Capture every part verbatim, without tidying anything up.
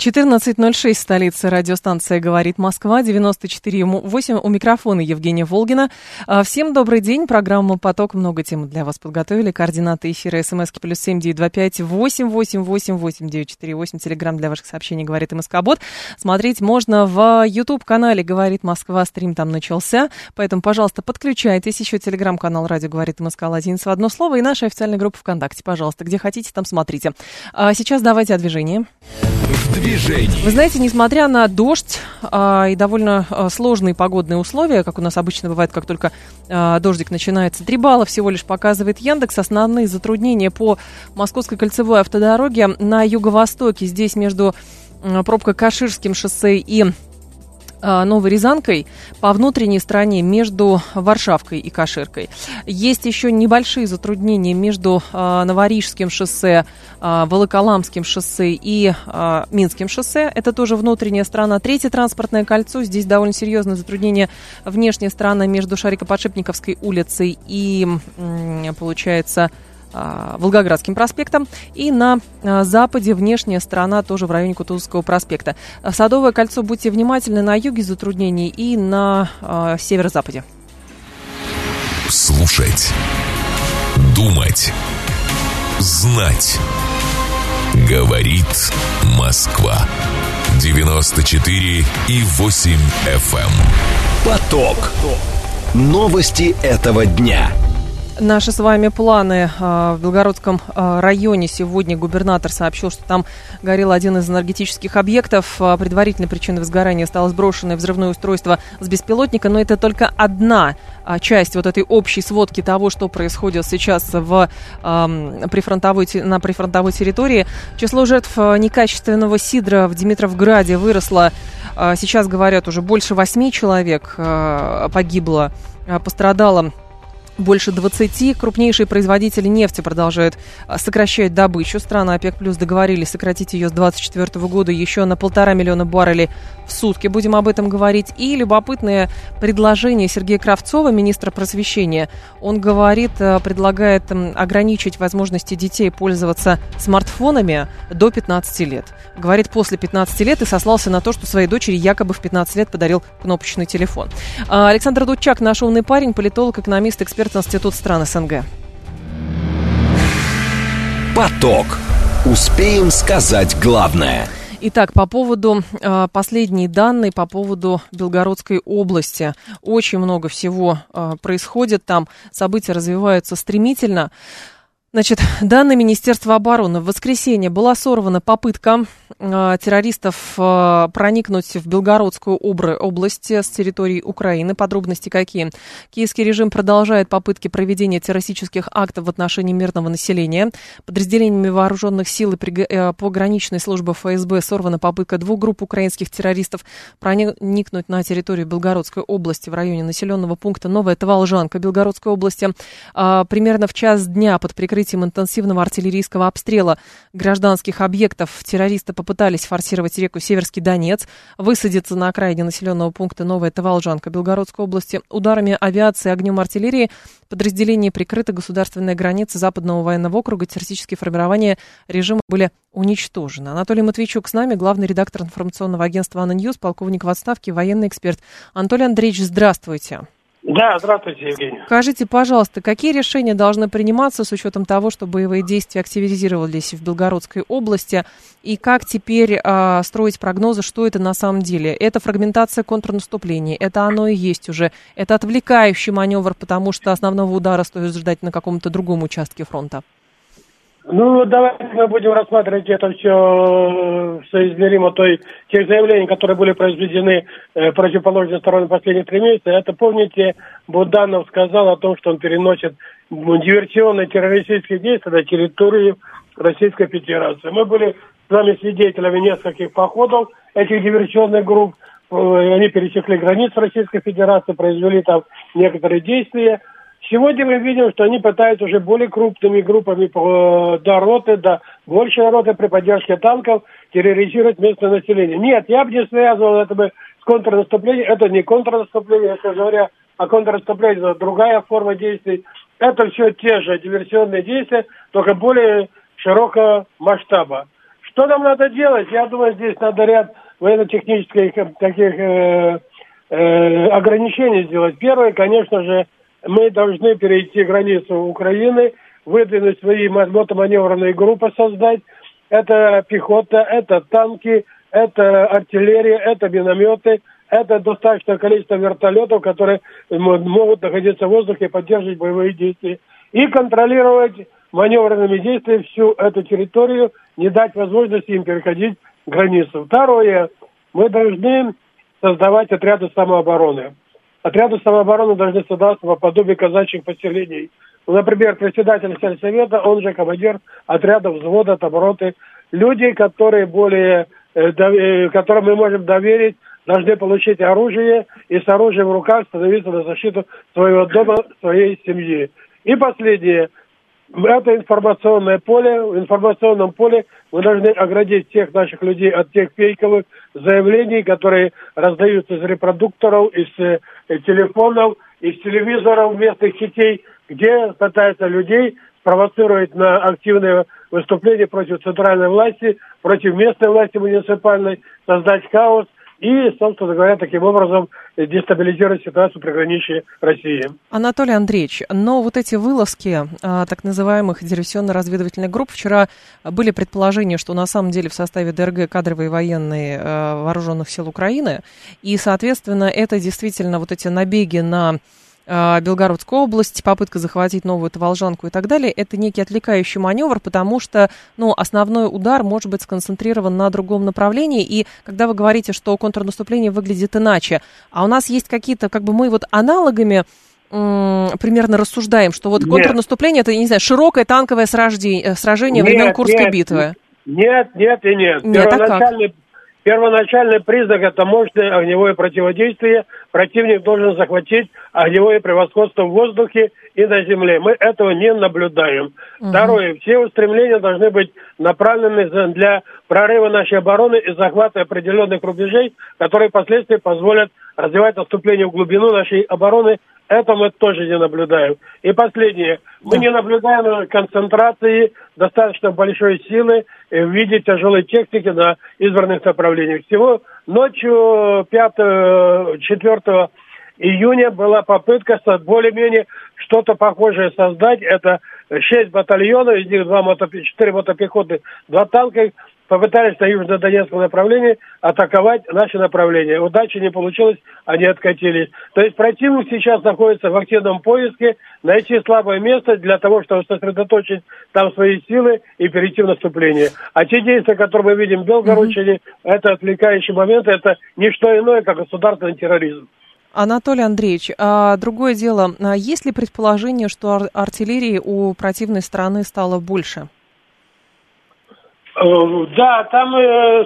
четырнадцать ноль шесть, столица, радиостанция «Говорит Москва», девяносто четыре и восемь, у микрофона Евгения Волгина. Всем добрый день, программа «Поток», много тем для вас подготовили, координаты эфира, смски плюс семь девять два пять восемь восемь восемь восемь девять четыре восемь, телеграмм для ваших сообщений «Говорит МСК-бот». Смотреть можно в YouTube-канале «Говорит Москва», стрим там начался, поэтому, пожалуйста, подключайтесь, еще телеграм-канал «Радио Говорит МСК» Лозинцева, одно слово, и наша официальная группа ВКонтакте, пожалуйста, где хотите, там смотрите. А сейчас давайте о движении. Движение. Вы знаете, несмотря на дождь а, и довольно а, сложные погодные условия, как у нас обычно бывает, как только а, дождик начинается, три балла всего лишь показывает Яндекс. Основные затруднения по Московской кольцевой автодороге на юго-востоке. Здесь между а, Пробкой-Каширским шоссе и Новой Рязанкой, по внутренней стороне между Варшавкой и Каширкой. Есть еще небольшие затруднения между э, Новорижским шоссе, э, Волоколамским шоссе и э, Минским шоссе. Это тоже внутренняя сторона. Третье транспортное кольцо. Здесь довольно серьезное затруднение внешней стороны между Шарикоподшипниковской улицей и, э, получается, Волгоградским проспектом. И на западе внешняя сторона тоже в районе Кутузовского проспекта. Садовое кольцо, будьте внимательны, на юге затруднений и на э, северо-западе. Слушать, думать, знать. Говорит Москва. девяносто четыре и восемь эф эм. Поток. Новости этого дня. Наши с вами планы. В Белгородском районе сегодня губернатор сообщил, что там горел один из энергетических объектов. Предварительной причиной возгорания стало сброшенное взрывное устройство с беспилотника. Но это только одна часть вот этой общей сводки того, что происходит сейчас в, э, прифронтовой, на прифронтовой территории. Число жертв некачественного сидра в Димитровграде выросло. Сейчас, говорят, уже больше восьми человек погибло, пострадало. Больше двадцати. Крупнейшие производители нефти продолжают сокращать добычу. Страны ОПЕК плюс договорились сократить ее с двадцать четвёртого года еще на полтора миллиона баррелей в сутки. Будем об этом говорить. И любопытное предложение Сергея Кравцова, министра просвещения. Он говорит, предлагает ограничить возможности детей пользоваться смартфонами до пятнадцати лет. Говорит, после пятнадцати лет, и сослался на то, что своей дочери якобы в пятнадцать лет подарил кнопочный телефон. Александр Дудчак, наш умный парень, политолог, экономист, эксперт Институт стран СНГ. Поток. Успеем сказать главное. Итак, по поводу э, последней данной, по поводу Белгородской области. Очень много всего э, происходит там, события развиваются стремительно. Значит, данные Министерства обороны. В воскресенье была сорвана попытка э, террористов э, проникнуть в Белгородскую область с территории Украины. Подробности какие? Киевский режим продолжает попытки проведения террористических актов в отношении мирного населения. Подразделениями вооруженных сил и при, э, пограничной службы эф эс бэ сорвана попытка двух групп украинских террористов проникнуть на территорию Белгородской области в районе населенного пункта Новая Таволжанка Белгородской области. Э, примерно в час дня под прикрытием интенсивного артиллерийского обстрела гражданских объектов террористы попытались форсировать реку Северский Донец, высадиться на окраине населенного пункта Новая Таволжанка Белгородской области. Ударами авиации, огнем артиллерии подразделения прикрыты, государственная граница Западного военного округа, террористические формирования режима были уничтожены. Анатолий Матвейчук с нами, главный редактор информационного агентства «Анна Ньюс», полковник в отставке, военный эксперт. Анатолий Андреевич, здравствуйте. Да, здравствуйте, Евгений. Скажите, пожалуйста, какие решения должны приниматься с учетом того, что боевые действия активизировались в Белгородской области, и как теперь э, строить прогнозы, что это на самом деле? Это фрагментация контрнаступлений, это оно и есть уже, это отвлекающий маневр, потому что основного удара стоит ждать на каком-то другом участке фронта? Ну, давайте мы будем рассматривать это все соизмеримо той, тех заявлений, которые были произведены э, противоположной стороны последних три месяца. Это, помните, Буданов сказал о том, что он переносит диверсионные террористические действия на территорию Российской Федерации. Мы были с вами свидетелями нескольких походов этих диверсионных групп. Они пересекли границу Российской Федерации, произвели там некоторые действия. Сегодня мы видим, что они пытаются уже более крупными группами до роты, до большей роты при поддержке танков терроризировать местное население. Нет, я бы не связывал это бы с контрнаступлением. Это не контрнаступление, если говоря о контрнаступлении, это другая форма действий. Это все те же диверсионные действия, только более широкого масштаба. Что нам надо делать? Я думаю, здесь надо ряд военно-технических таких э, э, ограничений сделать. Первое, конечно же, мы должны перейти границу Украины, выдвинуть свои мотоманевренные группы, создать. Это пехота, это танки, это артиллерия, это минометы, это достаточное количество вертолетов, которые могут находиться в воздухе и поддерживать боевые действия. И контролировать маневренными действиями всю эту территорию, не дать возможности им переходить границу. Второе, мы должны создавать отряды самообороны. Отряды самообороны должны создаваться по подобию казачьих поселений. Например, председатель сельсовета, он же командир отряда взвода, от обороты. Люди, которые более, которым мы можем доверить, должны получить оружие и с оружием в руках становиться на защиту своего дома, своей семьи. И последнее. Это информационное поле. В информационном поле мы должны оградить всех наших людей от тех фейковых заявлений, которые раздаются из репродукторов, из э, телефонов, из телевизоров местных сетей, где пытаются людей спровоцировать на активное выступление против центральной власти, против местной власти муниципальной, создать хаос и, собственно говоря, таким образом дестабилизировать ситуацию приграничья России. Анатолий Андреевич, но вот эти вылазки а, так называемых диверсионно-разведывательных групп, вчера были предположения, что на самом деле в составе ДРГ кадровые военные а, вооруженных сил Украины, и, соответственно, это действительно вот эти набеги на а, Белгородскую область, попытка захватить новую Волжанку и так далее, это некий отвлекающий маневр, потому что ну, основной удар может быть сконцентрирован на другом направлении, и когда вы говорите, что контрнаступление выглядит иначе, а у нас есть какие-то, как бы мы вот аналогами м- примерно рассуждаем, что вот нет. Контрнаступление это, не знаю, широкое танковое сражение, сражение нет, времен Курской нет, битвы. Нет, нет и нет. нет первоначальный, а первоначальный признак это мощное огневое противодействие. Противник должен захватить огневое превосходство в воздухе и на земле. Мы этого не наблюдаем. Угу. Второе. Все устремления должны быть направлены для прорыва нашей обороны и захвата определенных рубежей, которые впоследствии позволят развивать наступление в глубину нашей обороны. Это мы тоже не наблюдаем. И последнее. Мы да. не наблюдаем концентрации достаточно большой силы в виде тяжелой техники на избранных направлениях. Всего ночью пятого, четвёртого июня была попытка более-менее что-то похожее создать. Это шесть батальонов, из них два мотопе- четыре мотопехоты, два танка. Попытались на южно-донецком направлении атаковать наши направления. Удачи не получилось, они откатились. То есть противник сейчас находится в активном поиске, найти слабое место для того, чтобы сосредоточить там свои силы и перейти в наступление. А те действия, которые мы видим в Белгородчине, mm-hmm. это отвлекающий момент, это не что иное, как государственный терроризм. Анатолий Андреевич, другое дело, есть ли предположение, что артиллерии у противной стороны стало больше? Да, там,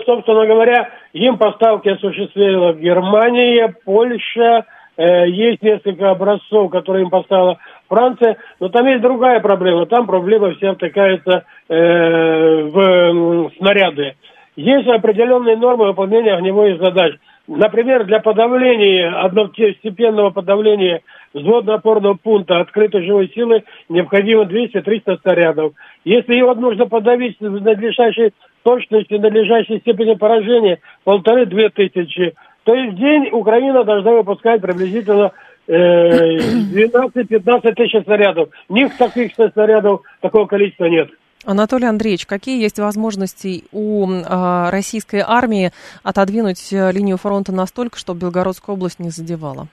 собственно говоря, им поставки осуществила Германия, Польша, есть несколько образцов, которые им поставила Франция, но там есть другая проблема, там проблема вся втыкается в снаряды. Есть определенные нормы выполнения огневых задач. Например, для подавления, одностепенного подавления взводно-опорного пункта открытой живой силы необходимо двести-триста снарядов. Если его нужно подавить в надлежащей точности, в надлежащей степени поражения, полторы-две тысячи, то есть в день Украина должна выпускать приблизительно э, двенадцать-пятнадцать тысяч снарядов. У них таких снарядов такого количества нет. Анатолий Андреевич, какие есть возможности у э, российской армии отодвинуть линию фронта настолько, чтобы Белгородскую область не задевала?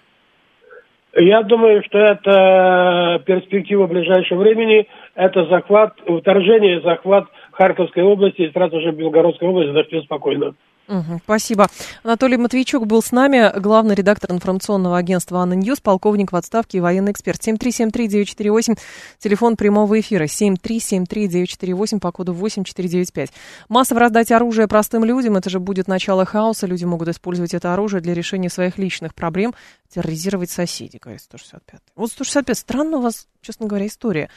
Я думаю, что это перспектива в ближайшем времени. Это захват, вторжение, захват Харьковской области и сразу же Белгородская область, да, все спокойно. Угу, спасибо. Анатолий Матвейчук был с нами, главный редактор информационного агентства «Анна Ньюс», полковник в отставке и военный эксперт. семь три семь три девять четыре восемь, телефон прямого эфира семь три семь три девять четыре восемь по коду восемь четыре девять пять. Массово раздать оружие простым людям, это же будет начало хаоса, люди могут использовать это оружие для решения своих личных проблем, терроризировать соседей, говорит сто шестьдесят пятый. Вот сто шестьдесят пятый, странно у вас, честно говоря, история,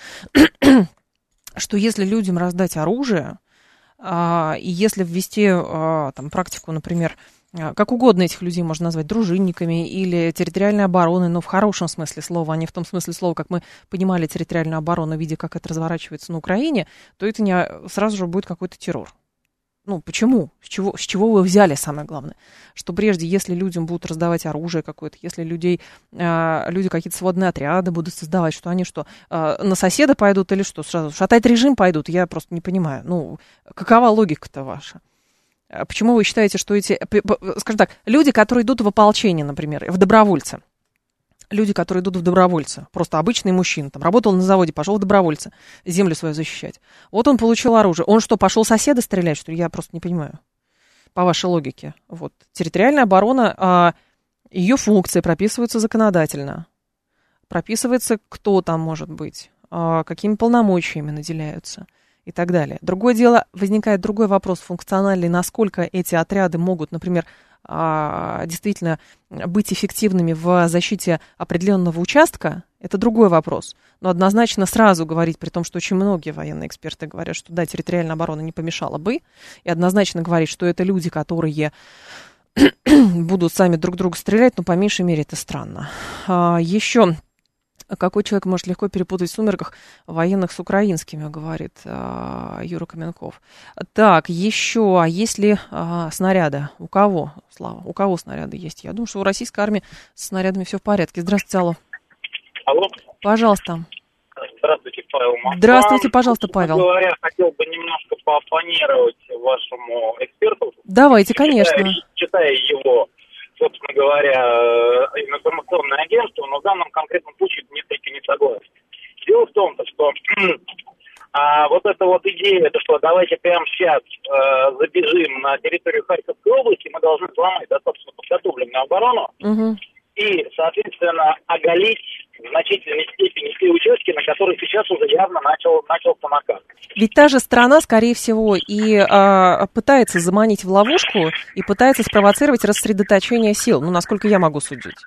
что если людям раздать оружие, и если ввести там, практику, например, как угодно этих людей можно назвать дружинниками или территориальной обороной, но в хорошем смысле слова, а не в том смысле слова, как мы понимали территориальную оборону, видя, как это разворачивается на Украине, то это не, сразу же будет какой-то террор. Ну, почему? С чего, с чего вы взяли, самое главное? Что прежде, если людям будут раздавать оружие какое-то, если людей, э, люди какие-то сводные отряды будут создавать, что они что, э, на соседа пойдут или что, сразу шатать режим пойдут? Я просто не понимаю. Ну, какова логика-то ваша? Почему вы считаете, что эти, скажем так, люди, которые идут в ополчение, например, в добровольцы, люди, которые идут в добровольцы, просто обычный мужчина, там, работал на заводе, пошел в добровольцы, землю свою защищать. Вот он получил оружие. Он что, пошел соседа стрелять, что ли? Я просто не понимаю, по вашей логике. Вот. Территориальная оборона, ее функции прописываются законодательно. Прописывается, кто там может быть, какими полномочиями наделяются и так далее. Другое дело, возникает другой вопрос функциональный, насколько эти отряды могут, например, действительно быть эффективными в защите определенного участка, это другой вопрос. Но однозначно сразу говорить, при том, что очень многие военные эксперты говорят, что да, территориальная оборона не помешала бы, и однозначно говорить, что это люди, которые будут сами друг друга стрелять, но по меньшей мере это странно. А, еще... Какой человек может легко перепутать в «Сумерках» военных с украинскими, говорит а, Юра Каменков. Так, еще, а есть ли а, снаряды? У кого, Слава? У кого снаряды есть? Я думаю, что у российской армии с снарядами все в порядке. Здравствуйте, алло. Алло. Пожалуйста. Здравствуйте, Павел Москва. Здравствуйте, пожалуйста, Павел. Честно говоря, хотел бы немножко пооппонировать вашему эксперту. Давайте, конечно. Читая, читая его... собственно говоря, информационное агентство, но в данном конкретном случае несколько не согласен. Дело в том, что а, вот эта вот идея, то, что давайте прямо сейчас а, забежим на территорию Харьковской области, мы должны сломать достаточно подготовленную оборону угу. и, соответственно, оголить в значительной степени те участки, на которые сейчас уже явно начал, начался накат. Ведь та же страна, скорее всего, и а, пытается заманить в ловушку и пытается спровоцировать рассредоточение сил, ну, насколько я могу судить.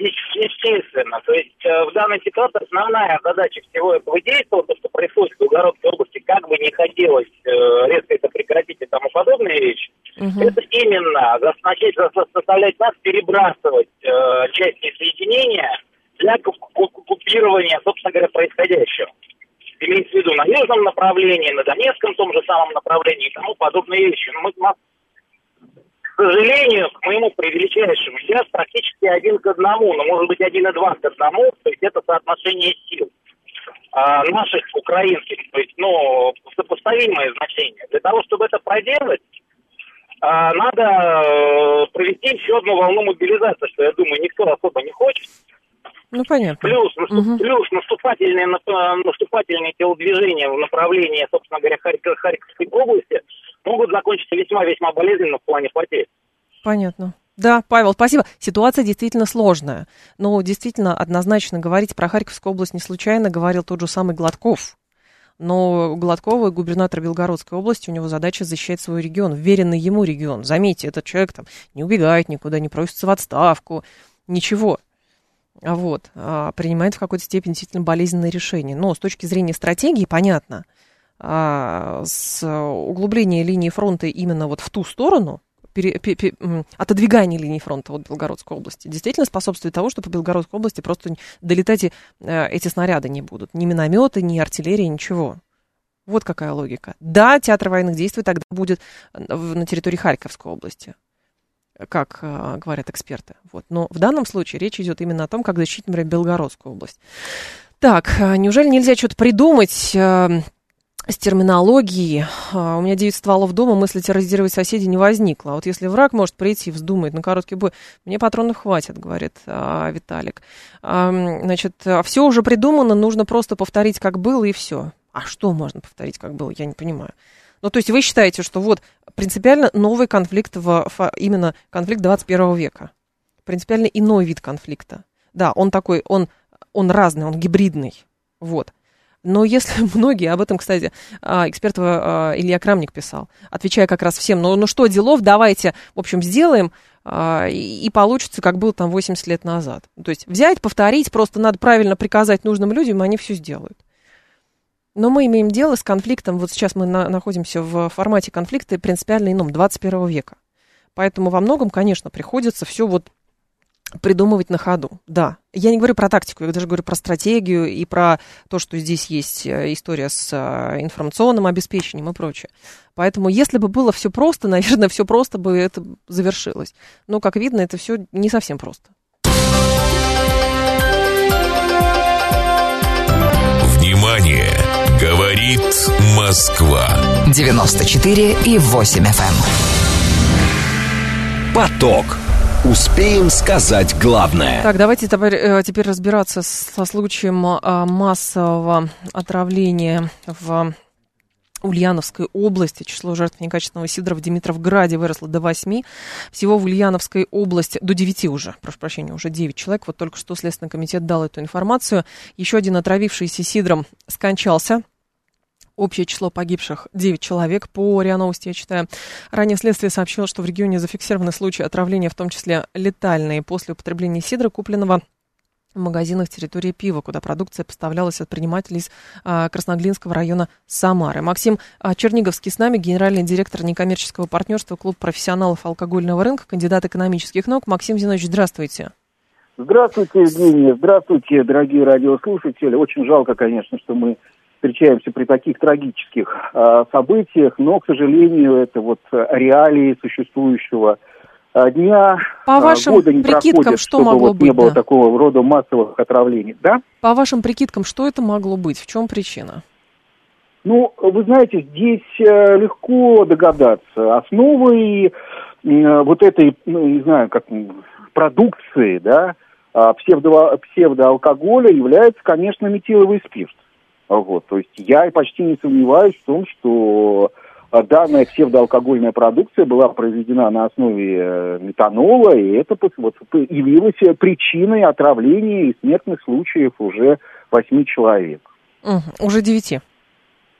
Естественно. То есть в данной ситуации основная задача всего этого действия, то, что происходит в Белгородской области, как бы не хотелось резко это прекратить и тому подобные вещи, угу. это именно начать заставлять нас перебрасывать части соединения для купирования, собственно говоря, происходящего. Имеется в виду на южном направлении, на Донецком том же самом направлении и тому подобные вещи. Но мы, к сожалению, к моему преувеличайшему, сейчас практически один к одному, но может быть один и два к одному, то есть это соотношение сил а, наших украинских, то есть, ну, сопоставимое значение. Для того, чтобы это проделать, а, надо провести еще одну волну мобилизации, что, я думаю, никто особо не хочет. Ну, понятно. Плюс, наступ, угу. плюс наступательные, наступательные телодвижения в направлении, собственно говоря, Харьков, Харьковской области могут закончиться весьма-весьма болезненно в плане потерь. Понятно. Да, Павел, спасибо. Ситуация действительно сложная. Но действительно однозначно говорить про Харьковскую область не случайно говорил тот же самый Гладков. Но Гладкова, губернатор Белгородской области, у него задача защищать свой регион, вверенный ему регион. Заметьте, этот человек там не убегает никуда, не просится в отставку, ничего. Вот, принимает в какой-то степени действительно болезненные решения. Но с точки зрения стратегии, понятно, с углублением линии фронта именно вот в ту сторону, пере, пере, отодвигание линии фронта от Белгородской области, действительно способствует тому, что по Белгородской области просто долетать и, эти снаряды не будут. Ни минометы, ни артиллерия, ничего. Вот какая логика. Да, театр военных действий тогда будет на территории Харьковской области, как э, говорят эксперты. Вот. Но в данном случае речь идет именно о том, как защитить, например, Белгородскую область. Так, неужели нельзя что-то придумать э, с терминологией? Э, у меня девять стволов дома, мысли терроризировать соседей не возникло. А вот если враг может прийти и вздумает на короткий бой, мне патронов хватит, говорит э, Виталик. Э, значит, все уже придумано, нужно просто повторить, как было, и все. А что можно повторить, как было, я не понимаю. Ну, то есть вы считаете, что вот принципиально новый конфликт, в, именно конфликт двадцать первого века. Принципиально иной вид конфликта. Да, он такой, он, он разный, он гибридный. Вот. Но если многие, об этом, кстати, эксперт Илья Крамник писал, отвечая как раз всем, ну, ну что, делов, давайте, в общем, сделаем, и получится, как было там восемьдесят лет назад. То есть взять, повторить, просто надо правильно приказать нужным людям, и они все сделают. Но мы имеем дело с конфликтом, вот сейчас мы на, находимся в формате конфликта принципиально ином, двадцать первого века. Поэтому во многом, конечно, приходится все вот придумывать на ходу, да. Я не говорю про тактику, я даже говорю про стратегию и про то, что здесь есть история с информационным обеспечением и прочее. Поэтому если бы было все просто, наверное, все просто бы это завершилось. Но, как видно, это все не совсем просто. Внимание! Говорит Москва. девяносто четыре и восемь эф эм. Поток. Успеем сказать главное. Так, давайте теперь разбираться со случаем массового отравления в Ульяновской области. Число жертв некачественного сидра в Димитровграде выросло до восьми. Всего в Ульяновской области до девяти уже, прошу прощения, уже девять человек. Вот только что Следственный комитет дал эту информацию. Еще один отравившийся сидром скончался. Общее число погибших девять человек, по РИА Новости я читаю. Ранее следствие сообщило, что в регионе зафиксированы случаи отравления, в том числе летальные, после употребления сидра, купленного в магазинах территории пива, куда продукция поставлялась от предпринимателей из а, Красноглинского района Самары. Максим Черниговский с нами, генеральный директор некоммерческого партнерства Клуб профессионалов алкогольного рынка, кандидат экономических наук. Максим Зинович, здравствуйте. Здравствуйте, Евгения. Здравствуйте, дорогие радиослушатели. Очень жалко, конечно, что мы встречаемся при таких трагических э, событиях, но, к сожалению, это вот реалии существующего э, дня. По вашим года не прикидкам, проходит, что чтобы могло вот быть, не было да. такого рода массовых отравлений, да? По вашим прикидкам, что это могло быть? В чем причина? Ну, вы знаете, здесь э, легко догадаться. Основой э, вот этой, ну, не знаю, как продукции, да, э, псевдо, псевдоалкоголя является, конечно, метиловый спирт. Вот, то есть я почти не сомневаюсь в том, что данная псевдоалкогольная продукция была произведена на основе метанола, и это вот, явилось причиной отравления и смертных случаев уже восьми человек. Угу, уже девяти.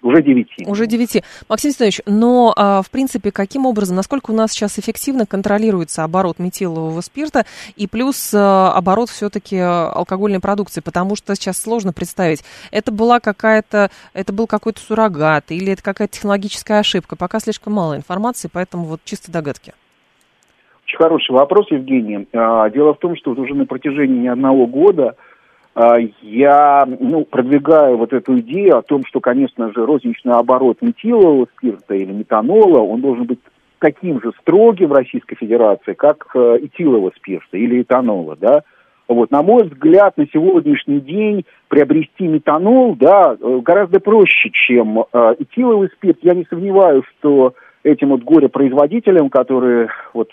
Уже девяти. Уже девяти. Максим Александрович, но, а, в принципе, каким образом, насколько у нас сейчас эффективно контролируется оборот метилового спирта и плюс а, оборот все-таки алкогольной продукции? Потому что сейчас сложно представить, это была какая-то, это был какой-то суррогат или это какая-то технологическая ошибка. Пока слишком мало информации, поэтому вот чисто догадки. Очень хороший вопрос, Евгений. А, дело в том, что вот уже на протяжении не одного года я ну, продвигаю вот эту идею о том, что, конечно же, розничный оборот метилового спирта или метанола, он должен быть таким же строгим в Российской Федерации, как этилового спирта или этанола, да. Вот, на мой взгляд, на сегодняшний день приобрести метанол, да, гораздо проще, чем этиловый спирт. Я не сомневаюсь, что этим вот горе-производителям, которые вот...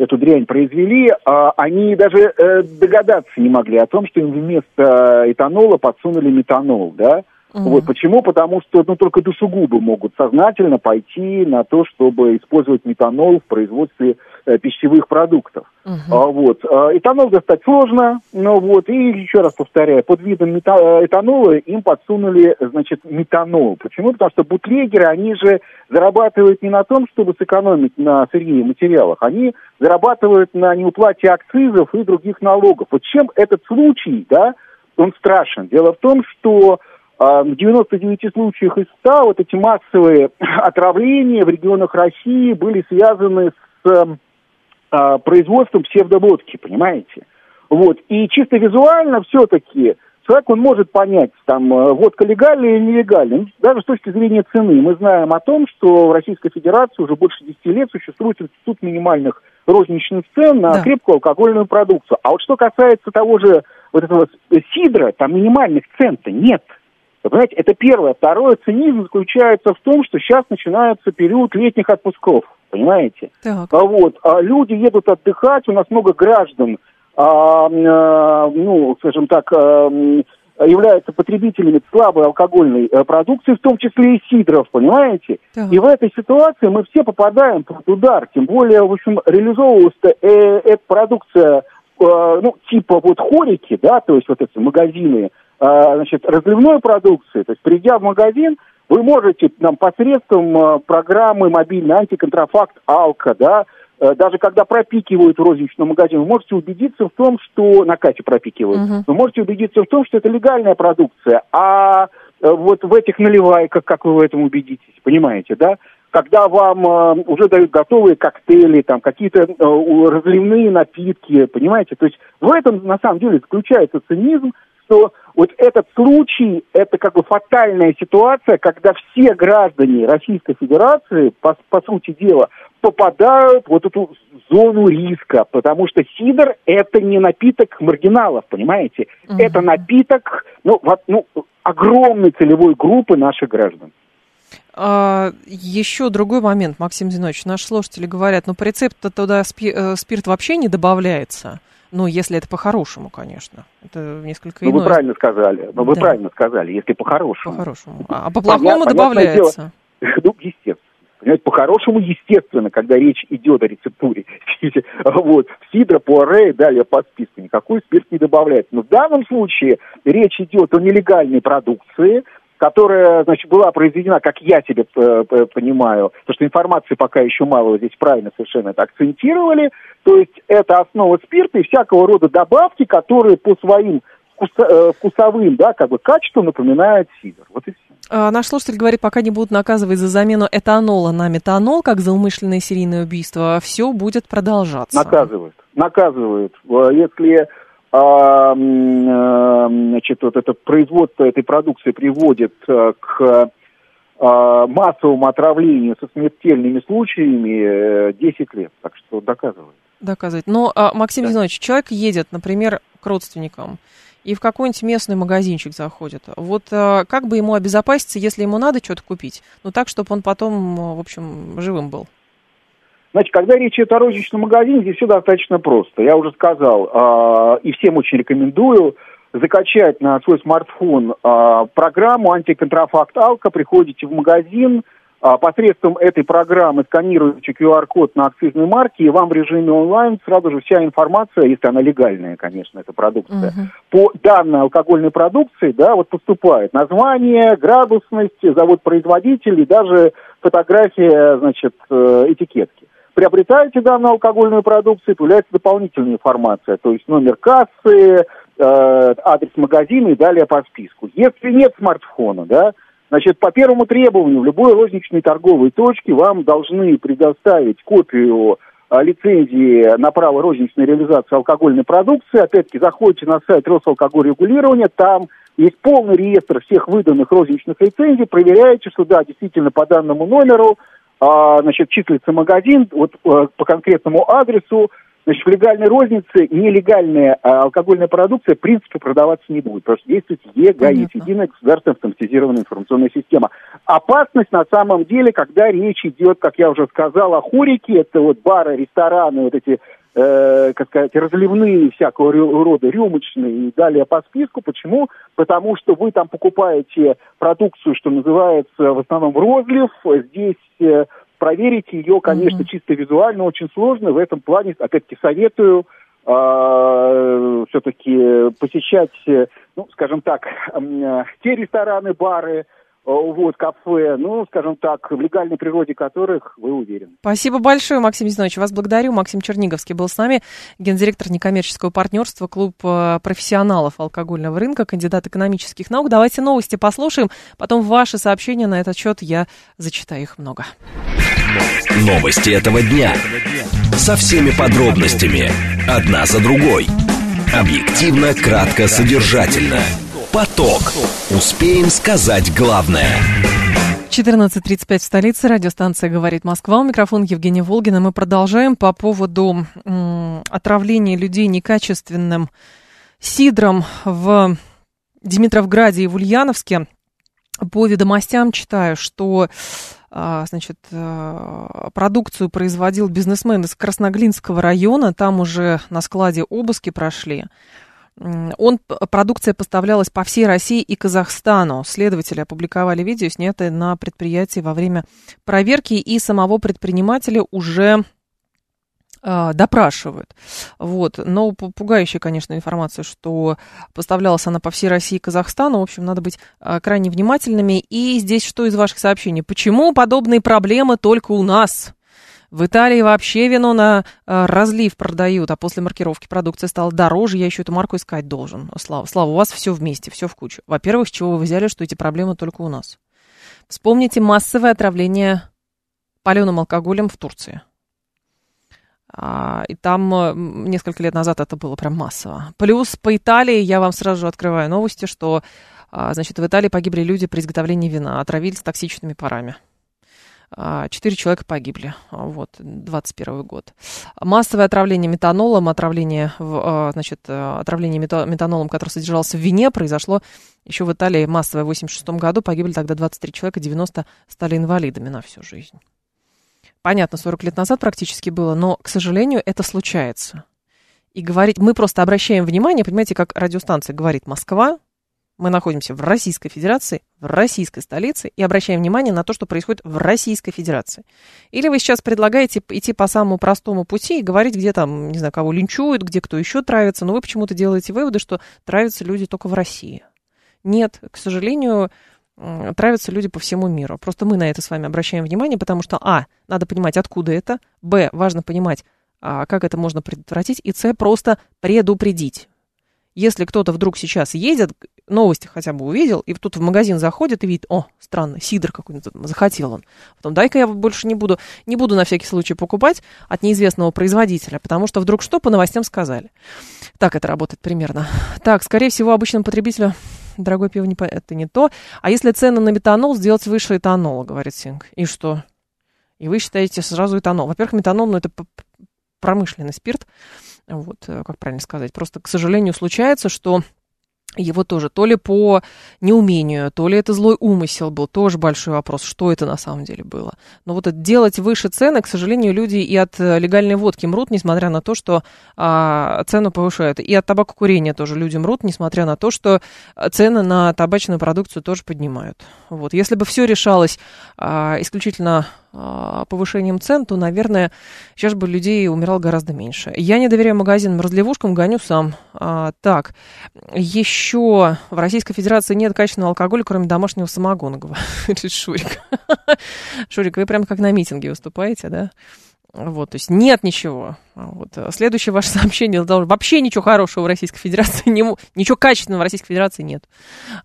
эту дрянь произвели, они даже догадаться не могли о том, что им вместо этанола подсунули метанол, да? Mm-hmm. Вот почему? Потому что ну, только душегубы могут сознательно пойти на то, чтобы использовать метанол в производстве э, пищевых продуктов. Mm-hmm. а, вот. Этанол достать сложно, но вот, и еще раз повторяю, под видом мета- этанола им подсунули, значит, метанол. Почему? Потому что бутлегеры, они же зарабатывают не на том, чтобы сэкономить на сырье и материалах, они зарабатывают на неуплате акцизов и других налогов. Вот чем этот случай, да, он страшен? Дело в том, что в девяноста девяти случаях из ста вот эти массовые отравления в регионах России были связаны с э, производством псевдоводки, понимаете? Вот. И чисто визуально все-таки человек, он может понять, там, водка легальная или нелегальная, даже с точки зрения цены. Мы знаем о том, что в Российской Федерации уже больше десяти лет существует институт минимальных розничных цен на да. крепкую алкогольную продукцию. А вот что касается того же вот этого сидра, там минимальных цен-то нет. Вы понимаете, это первое. Второе, цинизм заключается в том, что сейчас начинается период летних отпусков, понимаете? Так. Вот, люди едут отдыхать, у нас много граждан, а, ну, скажем так, являются потребителями слабой алкогольной продукции, в том числе и сидров, понимаете? Да. И в этой ситуации мы все попадаем под удар, тем более, в общем, реализовывалась-то эта продукция, ну, типа вот хорики, да, то есть вот эти магазины, значит, разливной продукции, то есть придя в магазин, вы можете там посредством программы мобильный антиконтрафакт «Алко», да, даже когда пропикивают в розничном магазине, вы можете убедиться в том, что... На кассе пропикивают. Uh-huh. Вы можете убедиться в том, что это легальная продукция. А вот в этих наливайках, как вы в этом убедитесь, понимаете, да? Когда вам уже дают готовые коктейли, там какие-то разливные напитки, понимаете? То есть в этом, на самом деле, заключается цинизм, что вот этот случай, это как бы фатальная ситуация, когда все граждане Российской Федерации, по, по сути дела, попадают в вот эту зону риска, потому что сидр – это не напиток маргиналов, понимаете? Uh-huh. Это напиток ну, в, ну, огромной целевой группы наших граждан. А, еще другой момент, Максим Зинович. Наши слушатели говорят, ну, по рецепту туда спи- спирт вообще не добавляется. Ну, если это по-хорошему, конечно. Это несколько иное. Ну, вы правильно сказали. Ну, вы да. правильно сказали, если по-хорошему. По-хорошему. А по-плохому Понятно, добавляется. Ну, естественно. Понимаете, по-хорошему, естественно, когда речь идет о рецептуре. Вот. Сидра, пуаре и далее по списку. Никакой спирт не добавляется. Но в данном случае речь идет о нелегальной продукции, которая, значит, была произведена, как я себе э, понимаю, потому что информации пока еще мало, здесь правильно совершенно это акцентировали, то есть это основа спирта и всякого рода добавки, которые по своим вкуса, э, вкусовым, да, как бы качествам напоминают сидр. Вот и все. А, наш слушатель говорит, пока не будут наказывать за замену этанола на метанол, как за умышленное серийное убийство, все будет продолжаться. Наказывают, наказывают. Если... А, значит, вот это производство этой продукции приводит к а, массовому отравлению со смертельными случаями десять лет, так что доказывают. Доказывают. Но, а, Максим да. Зинович, человек едет, например, к родственникам и в какой-нибудь местный магазинчик заходит. Вот а, как бы ему обезопаситься, если ему надо что-то купить, но так, чтобы он потом, в общем, живым был? Значит, когда речь идет о розничном магазине, здесь все достаточно просто. Я уже сказал, э, и всем очень рекомендую закачать на свой смартфон э, программу «Антиконтрафакт Алко». Приходите в магазин, э, посредством этой программы сканируете ку ар-код на акцизной марке, и вам в режиме онлайн сразу же вся информация, если она легальная, конечно, эта продукция, угу. по данной алкогольной продукции, да, вот поступает название, градусность, завод-производитель и даже фотография, значит, э, этикетки. Приобретаете данную алкогольную продукцию, появляется дополнительная информация, то есть номер кассы, э, адрес магазина и далее по списку. Если нет смартфона, да, значит, по первому требованию в любой розничной торговой точке вам должны предоставить копию э, лицензии на право розничной реализации алкогольной продукции. Опять-таки, заходите на сайт Росалкогольрегулирования, там есть полный реестр всех выданных розничных лицензий, проверяете, что да, действительно по данному номеру, А, значит, числится магазин вот по конкретному адресу. Значит, в легальной рознице нелегальная а алкогольная продукция в принципе продаваться не будет, потому что действует е гэ а и эс, единая государственная автоматизированная информационная система. Опасность на самом деле, когда речь идет, как я уже сказал, о хорике, это вот бары, рестораны, вот эти, э, как сказать, разливные всякого рода, рюмочные и далее по списку. Почему? Потому что вы там покупаете продукцию, что называется, в основном розлив, здесь... Э, Проверить ее, конечно, mm-hmm. чисто визуально очень сложно. В этом плане, опять-таки, советую э, все-таки посещать, ну, скажем так, э, те рестораны, бары, э, вот, кафе, ну, скажем так, в легальной природе которых вы уверены. Спасибо большое, Максим Зинович. Вас благодарю. Максим Черниговский был с нами, гендиректор некоммерческого партнерства, клуб профессионалов алкогольного рынка, кандидат экономических наук. Давайте новости послушаем. Потом ваши сообщения на этот счет, я зачитаю их много. Новости этого дня. Со всеми подробностями. Одна за другой. Объективно, кратко, содержательно. Поток. Успеем сказать главное. четырнадцать тридцать пять в столице. Радиостанция «Говорит Москва». У микрофона Евгения Волгина. Мы продолжаем по поводу м- отравления людей некачественным сидром в Димитровграде и в Ульяновске. По ведомостям читаю, что... Значит, продукцию производил бизнесмен из Красноглинского района. Там уже на складе обыски прошли. Он, продукция поставлялась по всей России и Казахстану. Следователи опубликовали видео, снятое на предприятии во время проверки, и самого предпринимателя уже э, допрашивают. Вот. Но пугающая, конечно, информация, что поставлялась она по всей России и Казахстану. В общем, надо быть э, крайне внимательными. И здесь что из ваших сообщений? Почему подобные проблемы только у нас? В Италии вообще вино на разлив продают, а после маркировки продукция стала дороже. Я еще эту марку искать должен. Слава, Слава, у вас все вместе, все в кучу. Во-первых, с чего вы взяли, что эти проблемы только у нас? Вспомните массовое отравление паленым алкоголем в Турции. И там несколько лет назад это было прям массово. Плюс по Италии я вам сразу же открываю новости, что, значит, в Италии погибли люди при изготовлении вина, отравились токсичными парами. Четыре человека погибли, вот, двадцать первый год. Массовое отравление метанолом, отравление, значит, отравление метанолом, который содержался в вине, произошло еще в Италии массовое в восемьдесят шестом году. Погибли тогда двадцать три человека, девяносто стали инвалидами на всю жизнь. Понятно, сорок лет назад практически было, но, к сожалению, это случается. И говорить, мы просто обращаем внимание, понимаете, как радиостанция говорит «Москва», мы находимся в Российской Федерации, в российской столице, и обращаем внимание на то, что происходит в Российской Федерации. Или вы сейчас предлагаете идти по самому простому пути и говорить, где там, не знаю, кого линчуют, где кто еще травится, но вы почему-то делаете выводы, что травятся люди только в России. Нет, к сожалению, травятся люди по всему миру. Просто мы на это с вами обращаем внимание, потому что, а, надо понимать, откуда это, б, важно понимать, как это можно предотвратить, и с, просто предупредить. Если кто-то вдруг сейчас едет, новости хотя бы увидел, и тут в магазин заходит и видит, о, странно, сидр какой-нибудь захотел он. Потом дай-ка я больше не буду, не буду на всякий случай покупать от неизвестного производителя, потому что вдруг что по новостям сказали. Так это работает примерно. Так, скорее всего, обычному потребителю дорогое пиво не по... это не то. А если цены на метанол сделать выше этанола, говорит Синг. И что? И вы считаете сразу этанол. Во-первых, метанол, ну это промышленный спирт. Вот, как правильно сказать. Просто, к сожалению, случается, что его тоже то ли по неумению, то ли это злой умысел был. Тоже большой вопрос, что это на самом деле было. Но вот это делать выше цены, к сожалению, люди и от легальной водки мрут, несмотря на то, что а, цену повышают. И от табакокурения тоже люди мрут, несмотря на то, что цены на табачную продукцию тоже поднимают. Вот. Если бы все решалось а, исключительно... повышением цен, то, наверное, сейчас бы людей умирало гораздо меньше. Я не доверяю магазинам, разливушкам, гоню сам. А, так, еще в Российской Федерации нет качественного алкоголя, кроме домашнего самогона, говорит Шурик. Шурик, вы прям как на митинге выступаете, да? Вот, то есть нет ничего. Вот. Следующее ваше сообщение. Вообще ничего хорошего в Российской Федерации, не, ничего качественного в Российской Федерации нет.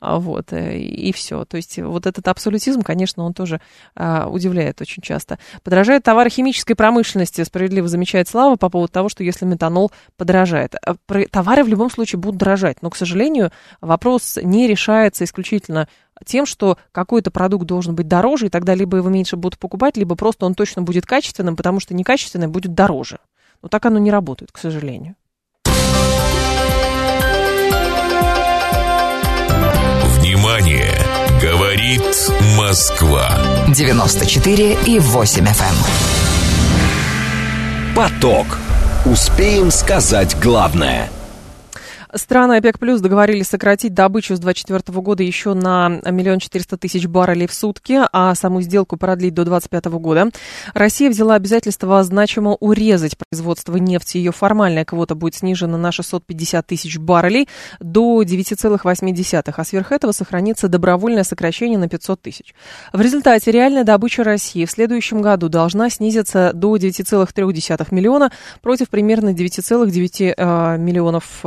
Вот, и, и все. То есть вот этот абсолютизм, конечно, он тоже а, удивляет очень часто. Подорожает товары химической промышленности, справедливо замечает Слава по поводу того, что если метанол подорожает. Товары в любом случае будут дорожать, но, к сожалению, вопрос не решается исключительно тем, что какой-то продукт должен быть дороже, и тогда либо его меньше будут покупать, либо просто он точно будет качественным, потому что некачественный будет дороже. Но так оно не работает, к сожалению. Внимание! Говорит Москва. девяносто четыре и восемь эф эм. Поток. Успеем сказать главное. Страны ОПЕК+, договорились сократить добычу с две тысячи двадцать четвёртого года еще на один миллион четыреста тысяч баррелей в сутки, а саму сделку продлить до две тысячи двадцать пятого года. Россия взяла обязательство значимо урезать производство нефти. Ее формальная квота будет снижена на шестьсот пятьдесят тысяч баррелей до девять целых восемь десятых, а сверх этого сохранится добровольное сокращение на пятьсот тысяч. В результате реальная добыча России в следующем году должна снизиться до девять целых три десятых миллиона против примерно девять целых девять десятых миллионов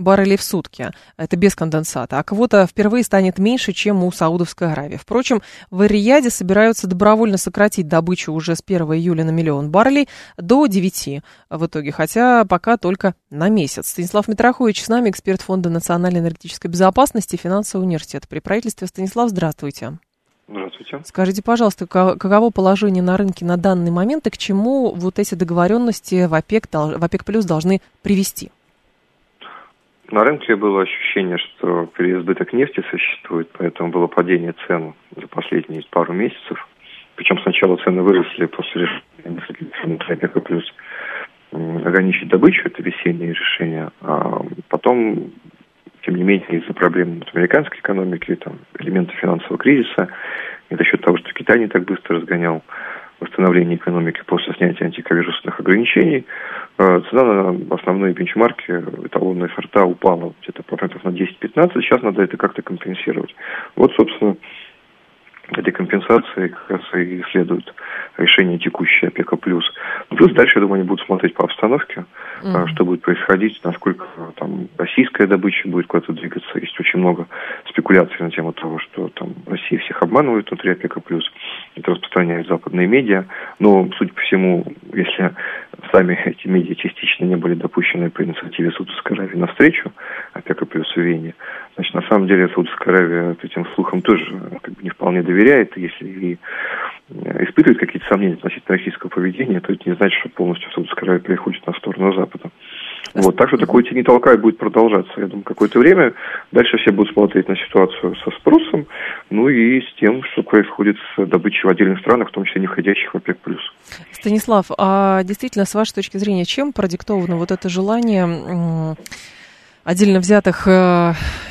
баррелей в сутки. Это без конденсата. А квота впервые станет меньше, чем у Саудовской Аравии. Впрочем, в Эр-Рияде собираются добровольно сократить добычу уже с первого июля на миллион баррелей до девяти в итоге, хотя пока только на месяц. Станислав Митрохович с нами, эксперт Фонда национальной энергетической безопасности и финансового университета при правительстве. Станислав, здравствуйте. Здравствуйте. Скажите, пожалуйста, каково положение на рынке на данный момент и к чему вот эти договоренности в ОПЕК, в ОПЕК плюс должны привести? На рынке было ощущение, что переизбыток нефти существует, поэтому было падение цен за последние пару месяцев. Причем сначала цены выросли после решения ОПЕК+, ограничить добычу, это весеннее решение. А потом, тем не менее, из-за проблем американской экономики, там, элементов финансового кризиса, и за счет того, что Китай не так быстро разгонял восстановление экономики после снятия антиковирусных ограничений, цена на основные бенчмарки, эталонные сорта упала где-то процентов на десять-пятнадцать. Сейчас надо это как-то компенсировать. Вот, собственно, этой компенсации как раз и следует решение текущей ОПЕКа+. Плюс, дальше, я думаю, они будут смотреть по обстановке, mm-hmm. что будет происходить, насколько там российская добыча будет куда-то двигаться. Есть очень много спекуляций на тему того, что там Россия всех обманывает внутри ОПЕКа+. Это распространяют западные медиа. Но, судя по всему, если сами эти медиа частично не были допущены по инициативе Саудовской Аравии навстречу ОПЕКа+, в Вене, значит, на самом деле Саудовская Аравия этим слухам тоже как бы не вполне доверяет. Доверяет, если и испытывает какие-то сомнения относительно российского поведения, то это не значит, что полностью Саудовская Аравия переходит на сторону Запада. Вот. Так что такое тяни толкай будет продолжаться, я думаю, какое-то время. Дальше все будут смотреть на ситуацию со спросом, ну и с тем, что происходит с добычей в отдельных странах, в том числе не входящих в ОПЕК+. Станислав, а действительно, с вашей точки зрения, чем продиктовано вот это желание отдельно взятых э,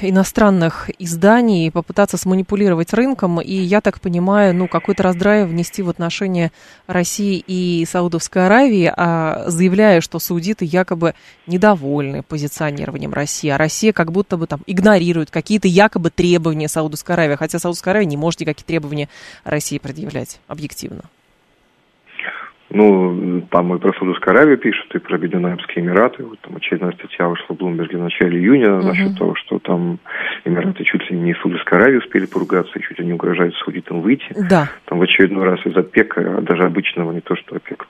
иностранных изданий попытаться сманипулировать рынком и, я так понимаю, ну, какой-то раздраив внести в отношения России и Саудовской Аравии, а, заявляя, что саудиты якобы недовольны позиционированием России, а Россия как будто бы там игнорирует какие-то якобы требования Саудовской Аравии, хотя Саудовская Аравия не может никакие требования России предъявлять объективно. Ну, там и про Саудовскую Аравию пишут, и про Объединенные Арабские Эмираты. Вот там очередная статья вышла в Bloomberg в начале июня uh-huh. насчет того, что там Эмираты чуть ли не из Саудовской Аравии успели поругаться, и чуть ли не угрожают саудитам выйти. Да. Там в очередной раз из ОПЕКа, даже обычного, не то что ОПЕК+.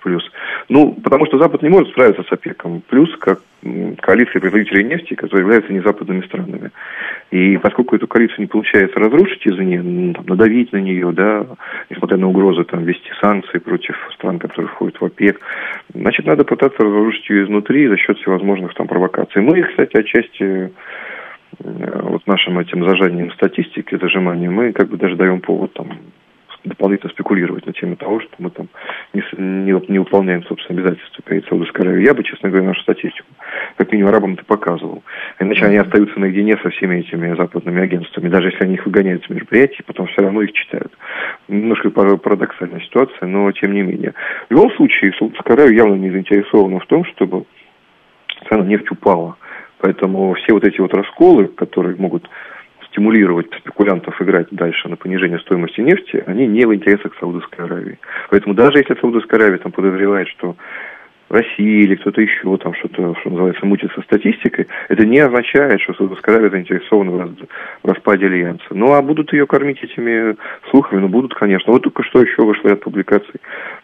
Ну, потому что Запад не может справиться с ОПЕКом+, плюс как коалиция производителей нефти, которые являются незападными странами. И поскольку эту коалицию не получается разрушить извне, там, надавить на нее, да, несмотря на угрозы там, ввести санкции против стран, которые входит в ОПЕК, значит, надо пытаться разрушить ее изнутри за счет всевозможных там провокаций. Мы, кстати, отчасти вот нашим этим зажатием статистики, зажиманием, мы как бы даже даем повод там дополнительно спекулировать на теме того, что мы там не, не, не выполняем, собственно, обязательства перед Саудовской Аравией. Я бы, честно говоря, нашу статистику, как минимум, арабам-то показывал. Иначе они остаются наедине со всеми этими западными агентствами. Даже если они их выгоняют с мероприятий, потом все равно их читают. Немножко парадоксальная ситуация, но тем не менее. В любом случае, Саудовская Аравия явно не заинтересована в том, чтобы цена нефти упала. Поэтому все вот эти вот расколы, которые могут стимулировать спекулянтов играть дальше на понижение стоимости нефти, они не в интересах Саудовской Аравии. Поэтому даже если Саудовская Аравия там подозревает, что Россия или кто-то еще там что-то, что называется, мутит со статистикой, это не означает, что Саудовская Аравия заинтересована в распаде альянса. Ну, а будут ее кормить этими слухами? Ну, будут, конечно. Вот только что еще вышло ряд публикаций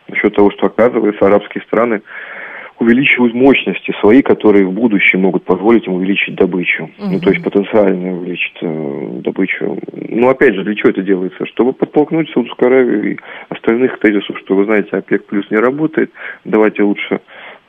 насчет того, что, оказывается, арабские страны увеличивают мощности свои, которые в будущем могут позволить им увеличить добычу. Uh-huh. Ну, то есть потенциально увеличить э, добычу. Ну, опять же, для чего это делается? Чтобы подтолкнуть Саудовскую Аравию и остальных к тезису, что, вы знаете, ОПЕК плюс не работает, давайте лучше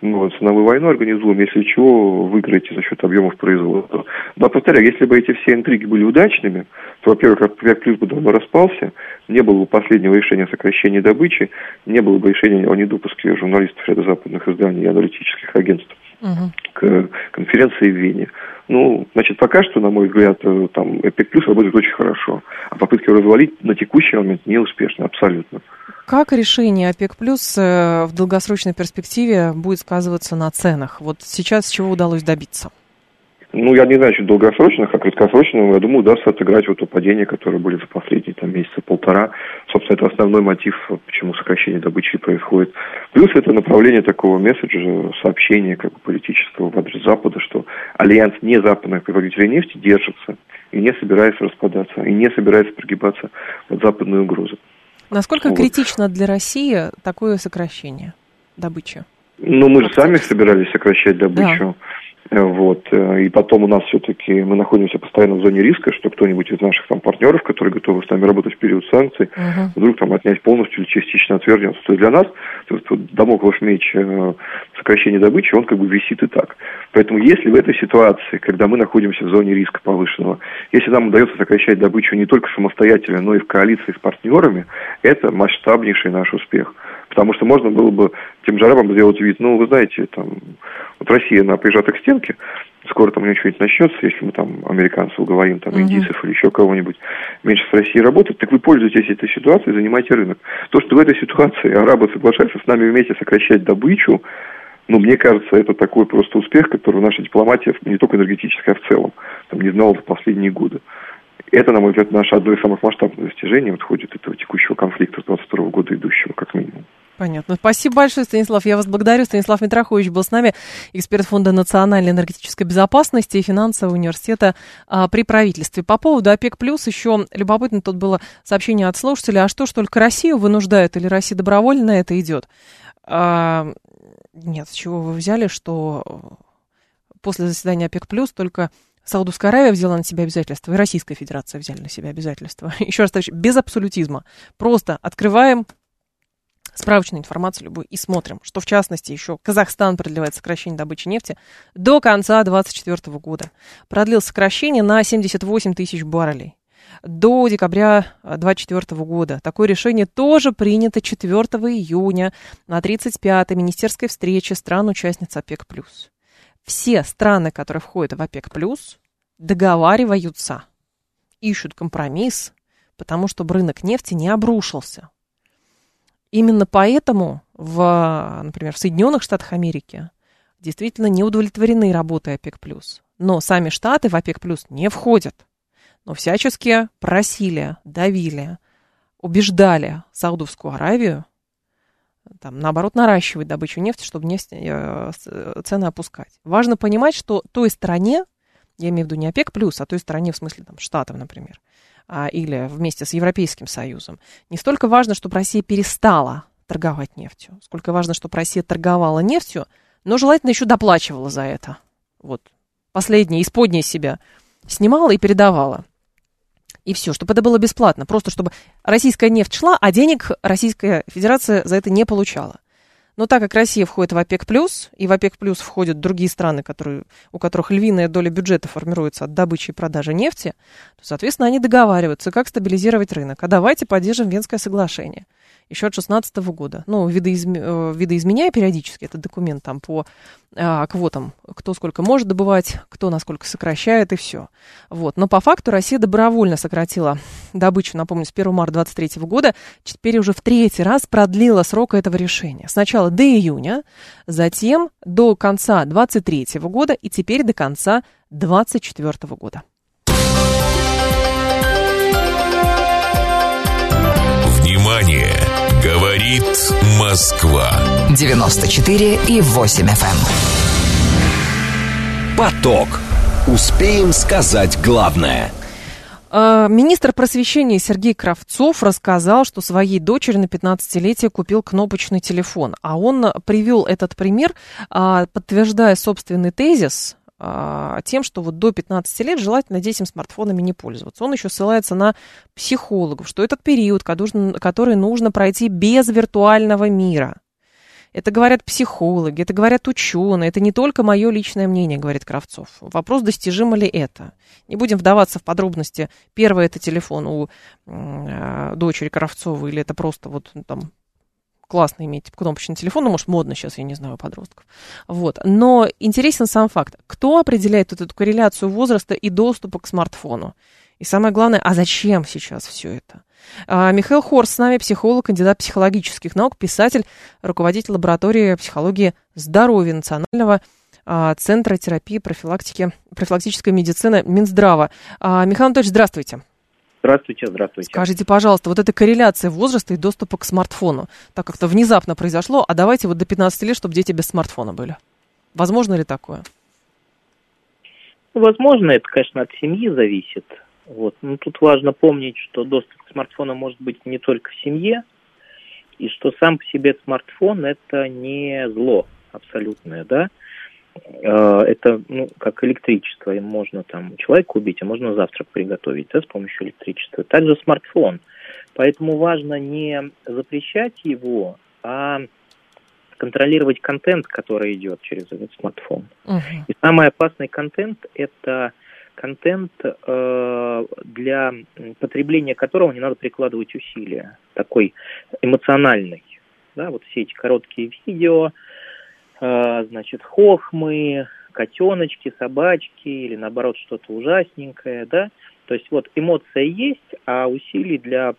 ну, ценовую войну организуем, если чего, выиграете за счет объемов производства. Да, повторяю, если бы эти все интриги были удачными, то, во-первых, ОПЕК плюс бы давно распался, не было бы последнего решения о сокращении добычи, не было бы решения о недопуске журналистов ряда западных изданий и аналитических агентств угу. к конференции в Вене. Ну, значит, пока что, на мой взгляд, там ОПЕК плюс работает очень хорошо, а попытки развалить на текущий момент неуспешны абсолютно. Как решение ОПЕК плюс в долгосрочной перспективе будет сказываться на ценах? Вот сейчас чего удалось добиться? Ну, я не знаю, что долгосрочных, а краткосрочных, я думаю, удастся отыграть вот то падение, которое были за последние там, месяца полтора. Собственно, это основной мотив, почему сокращение добычи происходит. Плюс это направление такого месседжа, сообщения как бы политического в адрес Запада, что альянс незападных производителей нефти держится и не собирается распадаться, и не собирается прогибаться под западную угрозу. Насколько вот. Критично для России такое сокращение добычи? Ну, мы же сами собирались сокращать добычу. Да. Вот. И потом у нас все-таки, мы находимся постоянно в зоне риска, что кто-нибудь из наших там партнеров, которые готовы с нами работать в период санкций, угу. вдруг там отнять полностью или частично отвергнется. То есть для нас вот, дамоклов меч сокращения добычи, он как бы висит и так. Поэтому если в этой ситуации, когда мы находимся в зоне риска повышенного, если нам удается сокращать добычу не только самостоятельно, но и в коалиции с партнерами, это масштабнейший наш успех. Потому что можно было бы тем же арабам сделать вид, ну, вы знаете, там, вот Россия, она прижата к стенке, скоро там у нее что-нибудь начнется, если мы там американцев уговорим, там, индийцев или еще кого-нибудь меньше с Россией работать, так вы пользуетесь этой ситуацией, занимайте рынок. То, что в этой ситуации арабы соглашаются с нами вместе сокращать добычу, ну, мне кажется, это такой просто успех, который наша дипломатия, не только энергетическая, а в целом, там, не знала за последние годы. Это, на мой взгляд, наше одно из самых масштабных достижений в ходе этого текущего конфликта с двадцать второго года идущего, как минимум. Понятно. Спасибо большое, Станислав. Я вас благодарю. Станислав Митрохович был с нами, эксперт Фонда национальной энергетической безопасности и финансового университета а, при правительстве. По поводу ОПЕК+, еще любопытно тут было сообщение от слушателя, а что ж только Россию вынуждают, или Россия добровольно на это идет? А, нет, с чего вы взяли, что после заседания ОПЕК+, только... Саудовская Аравия взяла на себя обязательства, и Российская Федерация взяла на себя обязательства. Еще раз, товарищи, без абсолютизма. Просто открываем справочную информацию любую и смотрим, что, в частности, еще Казахстан продлевает сокращение добычи нефти до конца двадцать четвёртого года. Продлил сокращение на семьдесят восемь тысяч баррелей до декабря двадцать четвёртого года. Такое решение тоже принято четвёртого июня на тридцать пятой министерской встрече стран-участниц ОПЕК+. Все страны, которые входят в ОПЕК+, договариваются, ищут компромисс, потому что рынок нефти не обрушился. Именно поэтому, в, например, в Соединенных Штатах Америки действительно не удовлетворены работой ОПЕК+. Но сами Штаты в ОПЕК+ не входят. Но всячески просили, давили, убеждали Саудовскую Аравию, там, наоборот, наращивать добычу нефти, чтобы нефть, э, цены опускать. Важно понимать, что той стране, я имею в виду не ОПЕК+, а той стране, в смысле там, Штатов, например, а, или вместе с Европейским Союзом, не столько важно, чтобы Россия перестала торговать нефтью, сколько важно, чтобы Россия торговала нефтью, но желательно еще доплачивала за это. Вот. Последнее, исподнее себя снимала и передавала. И все, чтобы это было бесплатно, просто чтобы российская нефть шла, а денег Российская Федерация за это не получала. Но так как Россия входит в ОПЕК+, и в ОПЕК+ входят другие страны, которые, у которых львиная доля бюджета формируется от добычи и продажи нефти, то, соответственно, они договариваются, как стабилизировать рынок. А давайте поддержим Венское соглашение еще от шестнадцатого года. Ну, видоизм... видоизменяя периодически этот документ там, по а, квотам, кто сколько может добывать, кто насколько сокращает, и все. Вот. Но по факту Россия добровольно сократила добычу, напомню, с первого марта две тысячи двадцать третьего года, теперь уже в третий раз продлила срок этого решения. Сначала до июня, затем до конца двадцать третьего года и теперь до конца двадцать четвёртого года. Говорит Москва. девяносто четыре и восемь эф эм. Поток. Успеем сказать главное. Министр просвещения Сергей Кравцов рассказал, что своей дочери на пятнадцатилетие купил кнопочный телефон. А он привел этот пример, подтверждая собственный тезис тем, что вот до пятнадцати лет желательно детям смартфонами не пользоваться. Он еще ссылается на психологов, что этот период, который нужно пройти без виртуального мира. Это говорят психологи, это говорят ученые, это не только мое личное мнение, говорит Кравцов. Вопрос, достижимо ли это. Не будем вдаваться в подробности. Первое, это телефон у дочери Кравцова, или это просто вот там... Классно иметь кнопочный телефон, ну, может, модно сейчас, я не знаю, у подростков. Вот. Но интересен сам факт. Кто определяет эту корреляцию возраста и доступа к смартфону? И самое главное, а зачем сейчас все это? А, Михаил Хорс с нами, психолог, кандидат психологических наук, писатель, руководитель лаборатории психологии здоровья Национального а, центра терапии профилактики, профилактической медицины Минздрава. А, Михаил Анатольевич, здравствуйте. Здравствуйте, здравствуйте. Скажите, пожалуйста, вот эта корреляция возраста и доступа к смартфону, так как-то внезапно произошло, а давайте вот до пятнадцати лет, чтобы дети без смартфона были. Возможно ли такое? Возможно, это, конечно, от семьи зависит. Вот. Но тут важно помнить, что доступ к смартфону может быть не только в семье, и что сам по себе смартфон – это не зло абсолютное, да? Это, ну, как электричество, им можно там человека убить, а можно завтрак приготовить, да, с помощью электричества. Также смартфон. Поэтому важно не запрещать его, а контролировать контент, который идет через этот смартфон. Uh-huh. И самый опасный контент – это контент, э, для потребления которого не надо прикладывать усилия, такой эмоциональный. да, вот все эти короткие видео, э, значит, хохмы, котеночки, собачки или, наоборот, что-то ужасненькое, да. То есть вот эмоция есть, а усилий для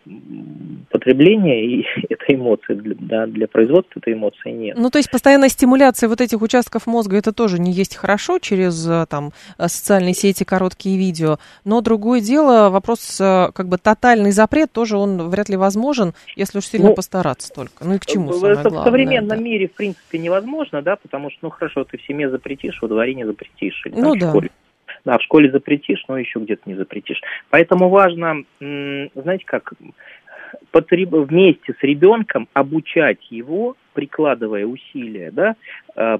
потребления и этой эмоции, для, для производства этой эмоции нет. Ну, то есть постоянная стимуляция вот этих участков мозга, это тоже не есть хорошо через там социальные сети, короткие видео. Но другое дело, вопрос, как бы тотальный запрет, тоже он вряд ли возможен, если уж сильно ну, постараться только. Ну и к чему самое главное? В современном да. мире, в принципе, невозможно, да, потому что, ну, хорошо, ты в семье запретишь, во дворе не запретишь. Или, там, ну, в да. школе. А в школе запретишь, но еще где-то не запретишь. Поэтому важно, знаете как, вместе с ребенком обучать его, прикладывая усилия, да,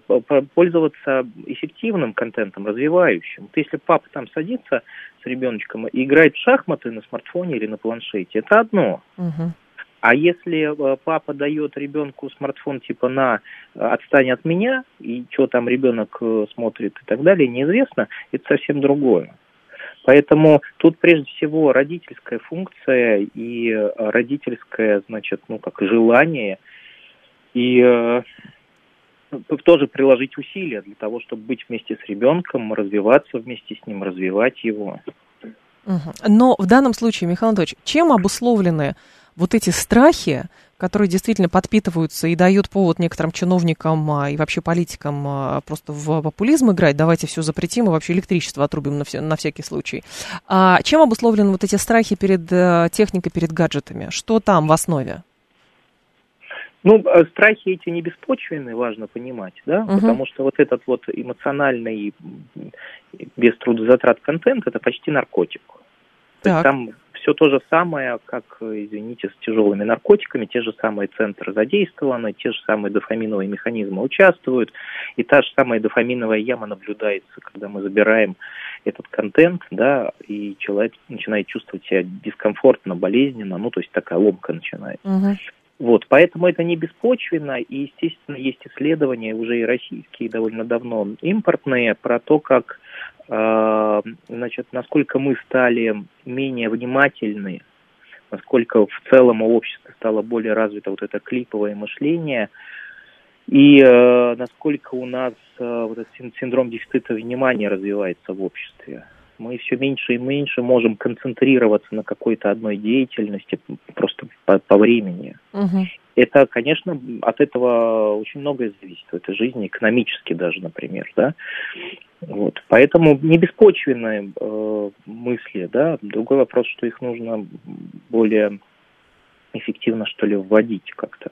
пользоваться эффективным контентом, развивающим. Вот если папа там садится с ребеночком и играет в шахматы на смартфоне или на планшете, это одно. Угу. А если папа дает ребенку смартфон типа на «отстань от меня», и что там ребенок смотрит и так далее, неизвестно, это совсем другое. Поэтому тут прежде всего родительская функция и родительское, значит, ну как желание, и тоже приложить усилия для того, чтобы быть вместе с ребенком, развиваться вместе с ним, развивать его. Но в данном случае, Михаил Анатольевич, чем обусловлены вот эти страхи, которые действительно подпитываются и дают повод некоторым чиновникам и вообще политикам просто в популизм играть, давайте все запретим и вообще электричество отрубим на, все, на всякий случай. А чем обусловлены вот эти страхи перед техникой, перед гаджетами? Что там в основе? Ну, страхи эти не беспочвенные, важно понимать, да, угу. потому что вот этот вот эмоциональный, без трудозатрат контент, это почти наркотик. То есть там все то же самое, как, извините, с тяжелыми наркотиками, те же самые центры задействованы, те же самые дофаминовые механизмы участвуют, и та же самая дофаминовая яма наблюдается, когда мы забираем этот контент, да, и человек начинает чувствовать себя дискомфортно, болезненно, ну, то есть такая ломка начинается. Угу. Вот, поэтому это не беспочвенно, и, естественно, есть исследования, уже и российские довольно давно импортные, про то, как, э, значит, насколько мы стали менее внимательны, насколько в целом у общества стало более развито вот это клиповое мышление, и э, насколько у нас э, вот этот синдром дефицита внимания развивается в обществе. Мы все меньше и меньше можем концентрироваться на какой-то одной деятельности просто по, по времени. Угу. Это, конечно, от этого очень многое зависит в этой жизни, экономически даже, например, да. Вот. Поэтому не беспочвенные э, мысли, да. Другой вопрос, что их нужно более эффективно, что ли, вводить как-то,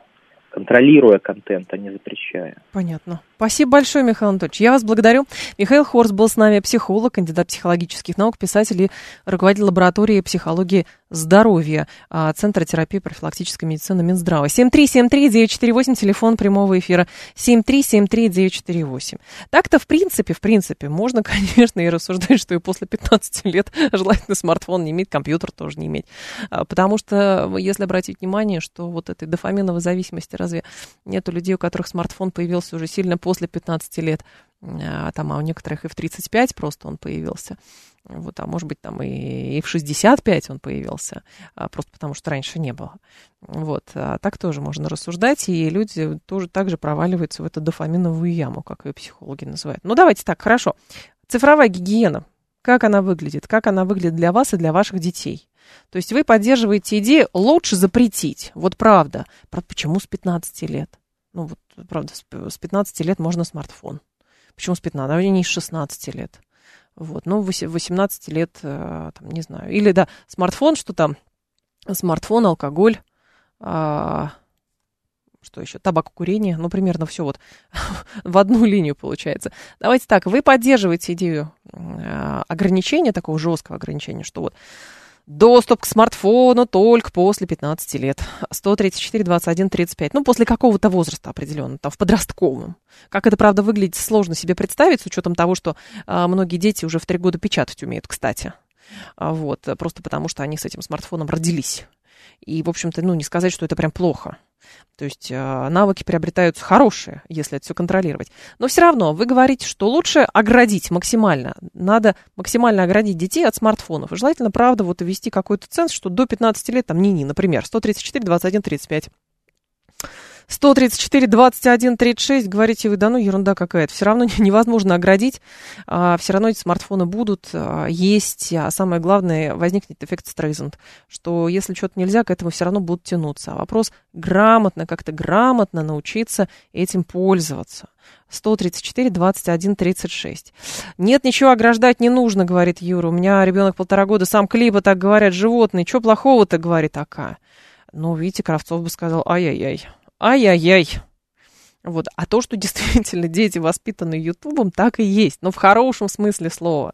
контролируя контент, а не запрещая. Понятно. Спасибо большое, Михаил Анатольевич. Я вас благодарю. Михаил Хорс был с нами, психолог, кандидат психологических наук, писатель и руководитель лаборатории психологии здоровья Центра терапии и профилактической медицины Минздрава. семь три семь три девять четыре восемь, телефон прямого эфира семь три семь три девять четыре восемь. Так-то, в принципе, в принципе, можно, конечно, и рассуждать, что и после пятнадцати лет желательно смартфон не иметь, компьютер тоже не иметь. Потому что, если обратить внимание, что вот этой дофаминовой зависимости разве нет у людей, у которых смартфон появился уже сильно после пятнадцати лет, а, там, а у некоторых и в тридцать пять просто он появился, вот, а может быть там и, и в шестьдесят пять он появился, а, просто потому что раньше не было. Вот, а так тоже можно рассуждать, и люди тоже так же проваливаются в эту дофаминовую яму, как ее психологи называют. Ну давайте так, хорошо. Цифровая гигиена, как она выглядит, как она выглядит для вас и для ваших детей? То есть вы поддерживаете идею лучше запретить, вот правда, почему с пятнадцати лет? Ну, вот, правда, с пятнадцати лет можно смартфон. Почему с пятнадцати? А не с шестнадцати лет. Вот, ну, восемнадцати лет, там, не знаю. Или, да, смартфон, что там? Смартфон, алкоголь, а, что еще? Табакокурение. Ну, примерно все вот в одну линию получается. Давайте так, вы поддерживаете идею ограничения, такого жесткого ограничения, что вот доступ к смартфону только после пятнадцати лет. сто тридцать четыре двадцать один тридцать пять. Ну, после какого-то возраста определенно, там, в подростковом. Как это, правда, выглядит, сложно себе представить, с учетом того, что а, многие дети уже в три года печатать умеют, кстати. А, вот, просто потому, что они с этим смартфоном родились. И, в общем-то, ну, не сказать, что это прям плохо. То есть а, навыки приобретаются хорошие, если это все контролировать. Но все равно вы говорите, что лучше оградить максимально. Надо максимально оградить детей от смартфонов. И желательно, правда, вот ввести какой-то ценз, что до пятнадцати лет, там, ни-ни, например, сто тридцать четыре двадцать один тридцать пять. сто тридцать четыре двадцать один тридцать шесть. Говорите вы, да ну ерунда какая-то. Все равно невозможно оградить. Все равно эти смартфоны будут есть. А самое главное, возникнет эффект Стрейзанд. Что если что-то нельзя, к этому все равно будут тянуться. А вопрос грамотно, как-то грамотно научиться этим пользоваться. сто тридцать четыре двадцать один тридцать шесть. Нет, ничего ограждать не нужно, говорит Юра. У меня ребенок полтора года, сам клипа, так говорят животные. Чего плохого-то, говорит Ака. Ну, видите, Кравцов бы сказал, ай-яй-яй, ай-яй-яй. Вот. А то, что действительно дети воспитаны Ютубом, так и есть. Но в хорошем смысле слова.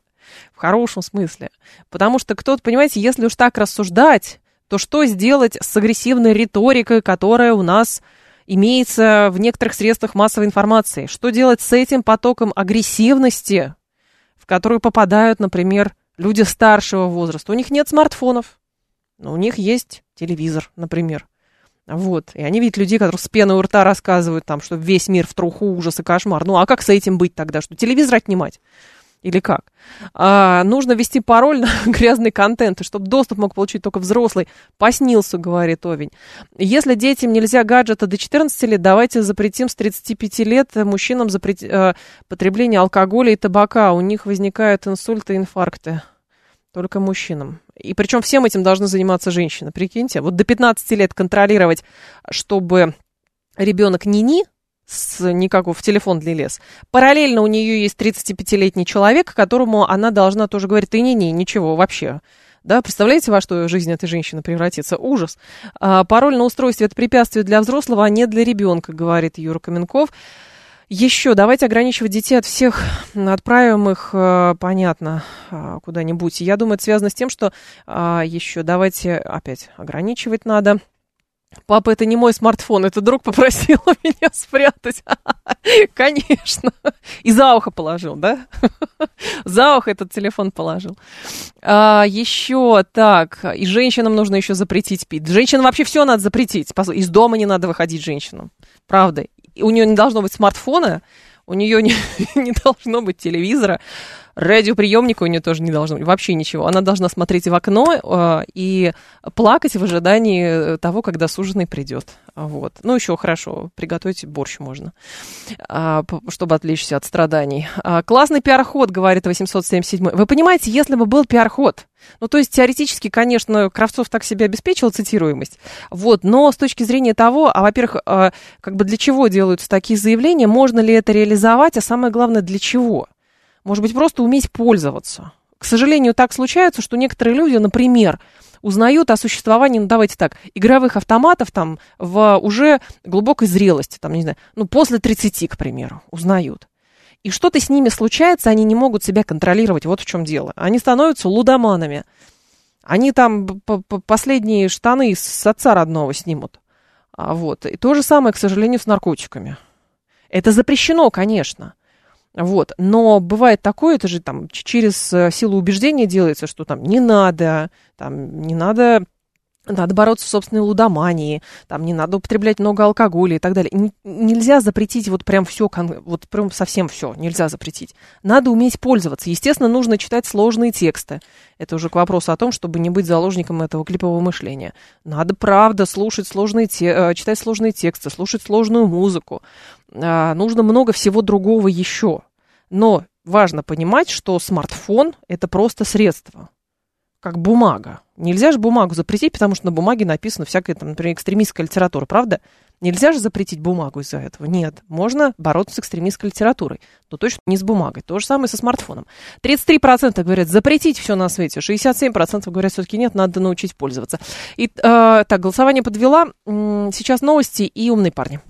В хорошем смысле. Потому что кто-то, понимаете, если уж так рассуждать, то что сделать с агрессивной риторикой, которая у нас имеется в некоторых средствах массовой информации? Что делать с этим потоком агрессивности, в которую попадают, например, люди старшего возраста? У них нет смартфонов, но у них есть телевизор, например. Вот. И они видят людей, которые с пеной у рта рассказывают, там, что весь мир в труху, ужас и кошмар. Ну а как с этим быть тогда? Что, телевизор отнимать? Или как? А, нужно ввести пароль на грязный контент, и чтобы доступ мог получить только взрослый. Поснился, говорит Овень. Если детям нельзя гаджета до четырнадцати лет, давайте запретим с тридцати пяти лет мужчинам запрет... э, потребление алкоголя и табака. У них возникают инсульты и инфаркты. Только мужчинам. И причем всем этим должны заниматься женщины. Прикиньте, вот до пятнадцати лет контролировать, чтобы ребенок ни-ни, с никакого в телефон не лез. Параллельно у нее есть тридцатипятилетний человек, которому она должна тоже говорить, ты не-не, ничего вообще. Да, представляете, во что жизнь этой женщины превратится? Ужас. А, пароль на устройстве – это препятствие для взрослого, а не для ребенка, говорит Юра Каменков. Еще давайте ограничивать детей от всех, отправим их, понятно, куда-нибудь. Я думаю, это связано с тем, что а, еще давайте опять ограничивать надо. Папа, это не мой смартфон, это друг попросил меня спрятать. Конечно. И за ухо положил, да? За ухо этот телефон положил. А, еще так, и женщинам нужно еще запретить пить. Женщинам вообще все надо запретить. Из дома не надо выходить женщинам. Правда. У нее не должно быть смартфона, у нее не, не должно быть телевизора, радиоприемника у нее тоже не должно быть, вообще ничего. Она должна смотреть в окно э, и плакать в ожидании того, когда суженый придет. Вот. Ну, еще хорошо, приготовить борщ можно, э, чтобы отвлечься от страданий. Э, классный пиар-ход, говорит восемьсот семьдесят семь. Вы понимаете, если бы был пиар-ход, ну, то есть теоретически, конечно, Кравцов так себе обеспечил цитируемость, вот, но с точки зрения того, а, во-первых, э, как бы для чего делаются такие заявления, можно ли это реализовать, а самое главное, для чего? Может быть, просто уметь пользоваться. К сожалению, так случается, что некоторые люди, например, узнают о существовании, ну, давайте так, игровых автоматов там в уже глубокой зрелости, там, не знаю, ну, после тридцати, к примеру, узнают. И что-то с ними случается, они не могут себя контролировать, вот в чем дело. Они становятся лудоманами. Они там последние штаны с отца родного снимут. Вот. И то же самое, к сожалению, с наркотиками. Это запрещено, конечно. Вот. Но бывает такое, это же там через силу убеждения делается, что там не надо, там не надо, надо бороться с собственной лудоманией, там не надо употреблять много алкоголя и так далее. Н- нельзя запретить вот прям все, вот прям совсем все нельзя запретить. Надо уметь пользоваться. Естественно, нужно читать сложные тексты. Это уже к вопросу о том, чтобы не быть заложником этого клипового мышления. Надо, правда, слушать сложные те- читать сложные тексты, слушать сложную музыку. Нужно много всего другого еще. Но важно понимать, что смартфон – это просто средство, как бумага. Нельзя же бумагу запретить, потому что на бумаге написана всякая, там, например, экстремистская литература, правда? Нельзя же запретить бумагу из-за этого. Нет, можно бороться с экстремистской литературой, но точно не с бумагой. То же самое со смартфоном. тридцать три процента говорят, запретить все на свете. шестьдесят семь процентов говорят, все-таки нет, надо научить пользоваться. И, э, так, голосование подвела. Сейчас новости и умные парни.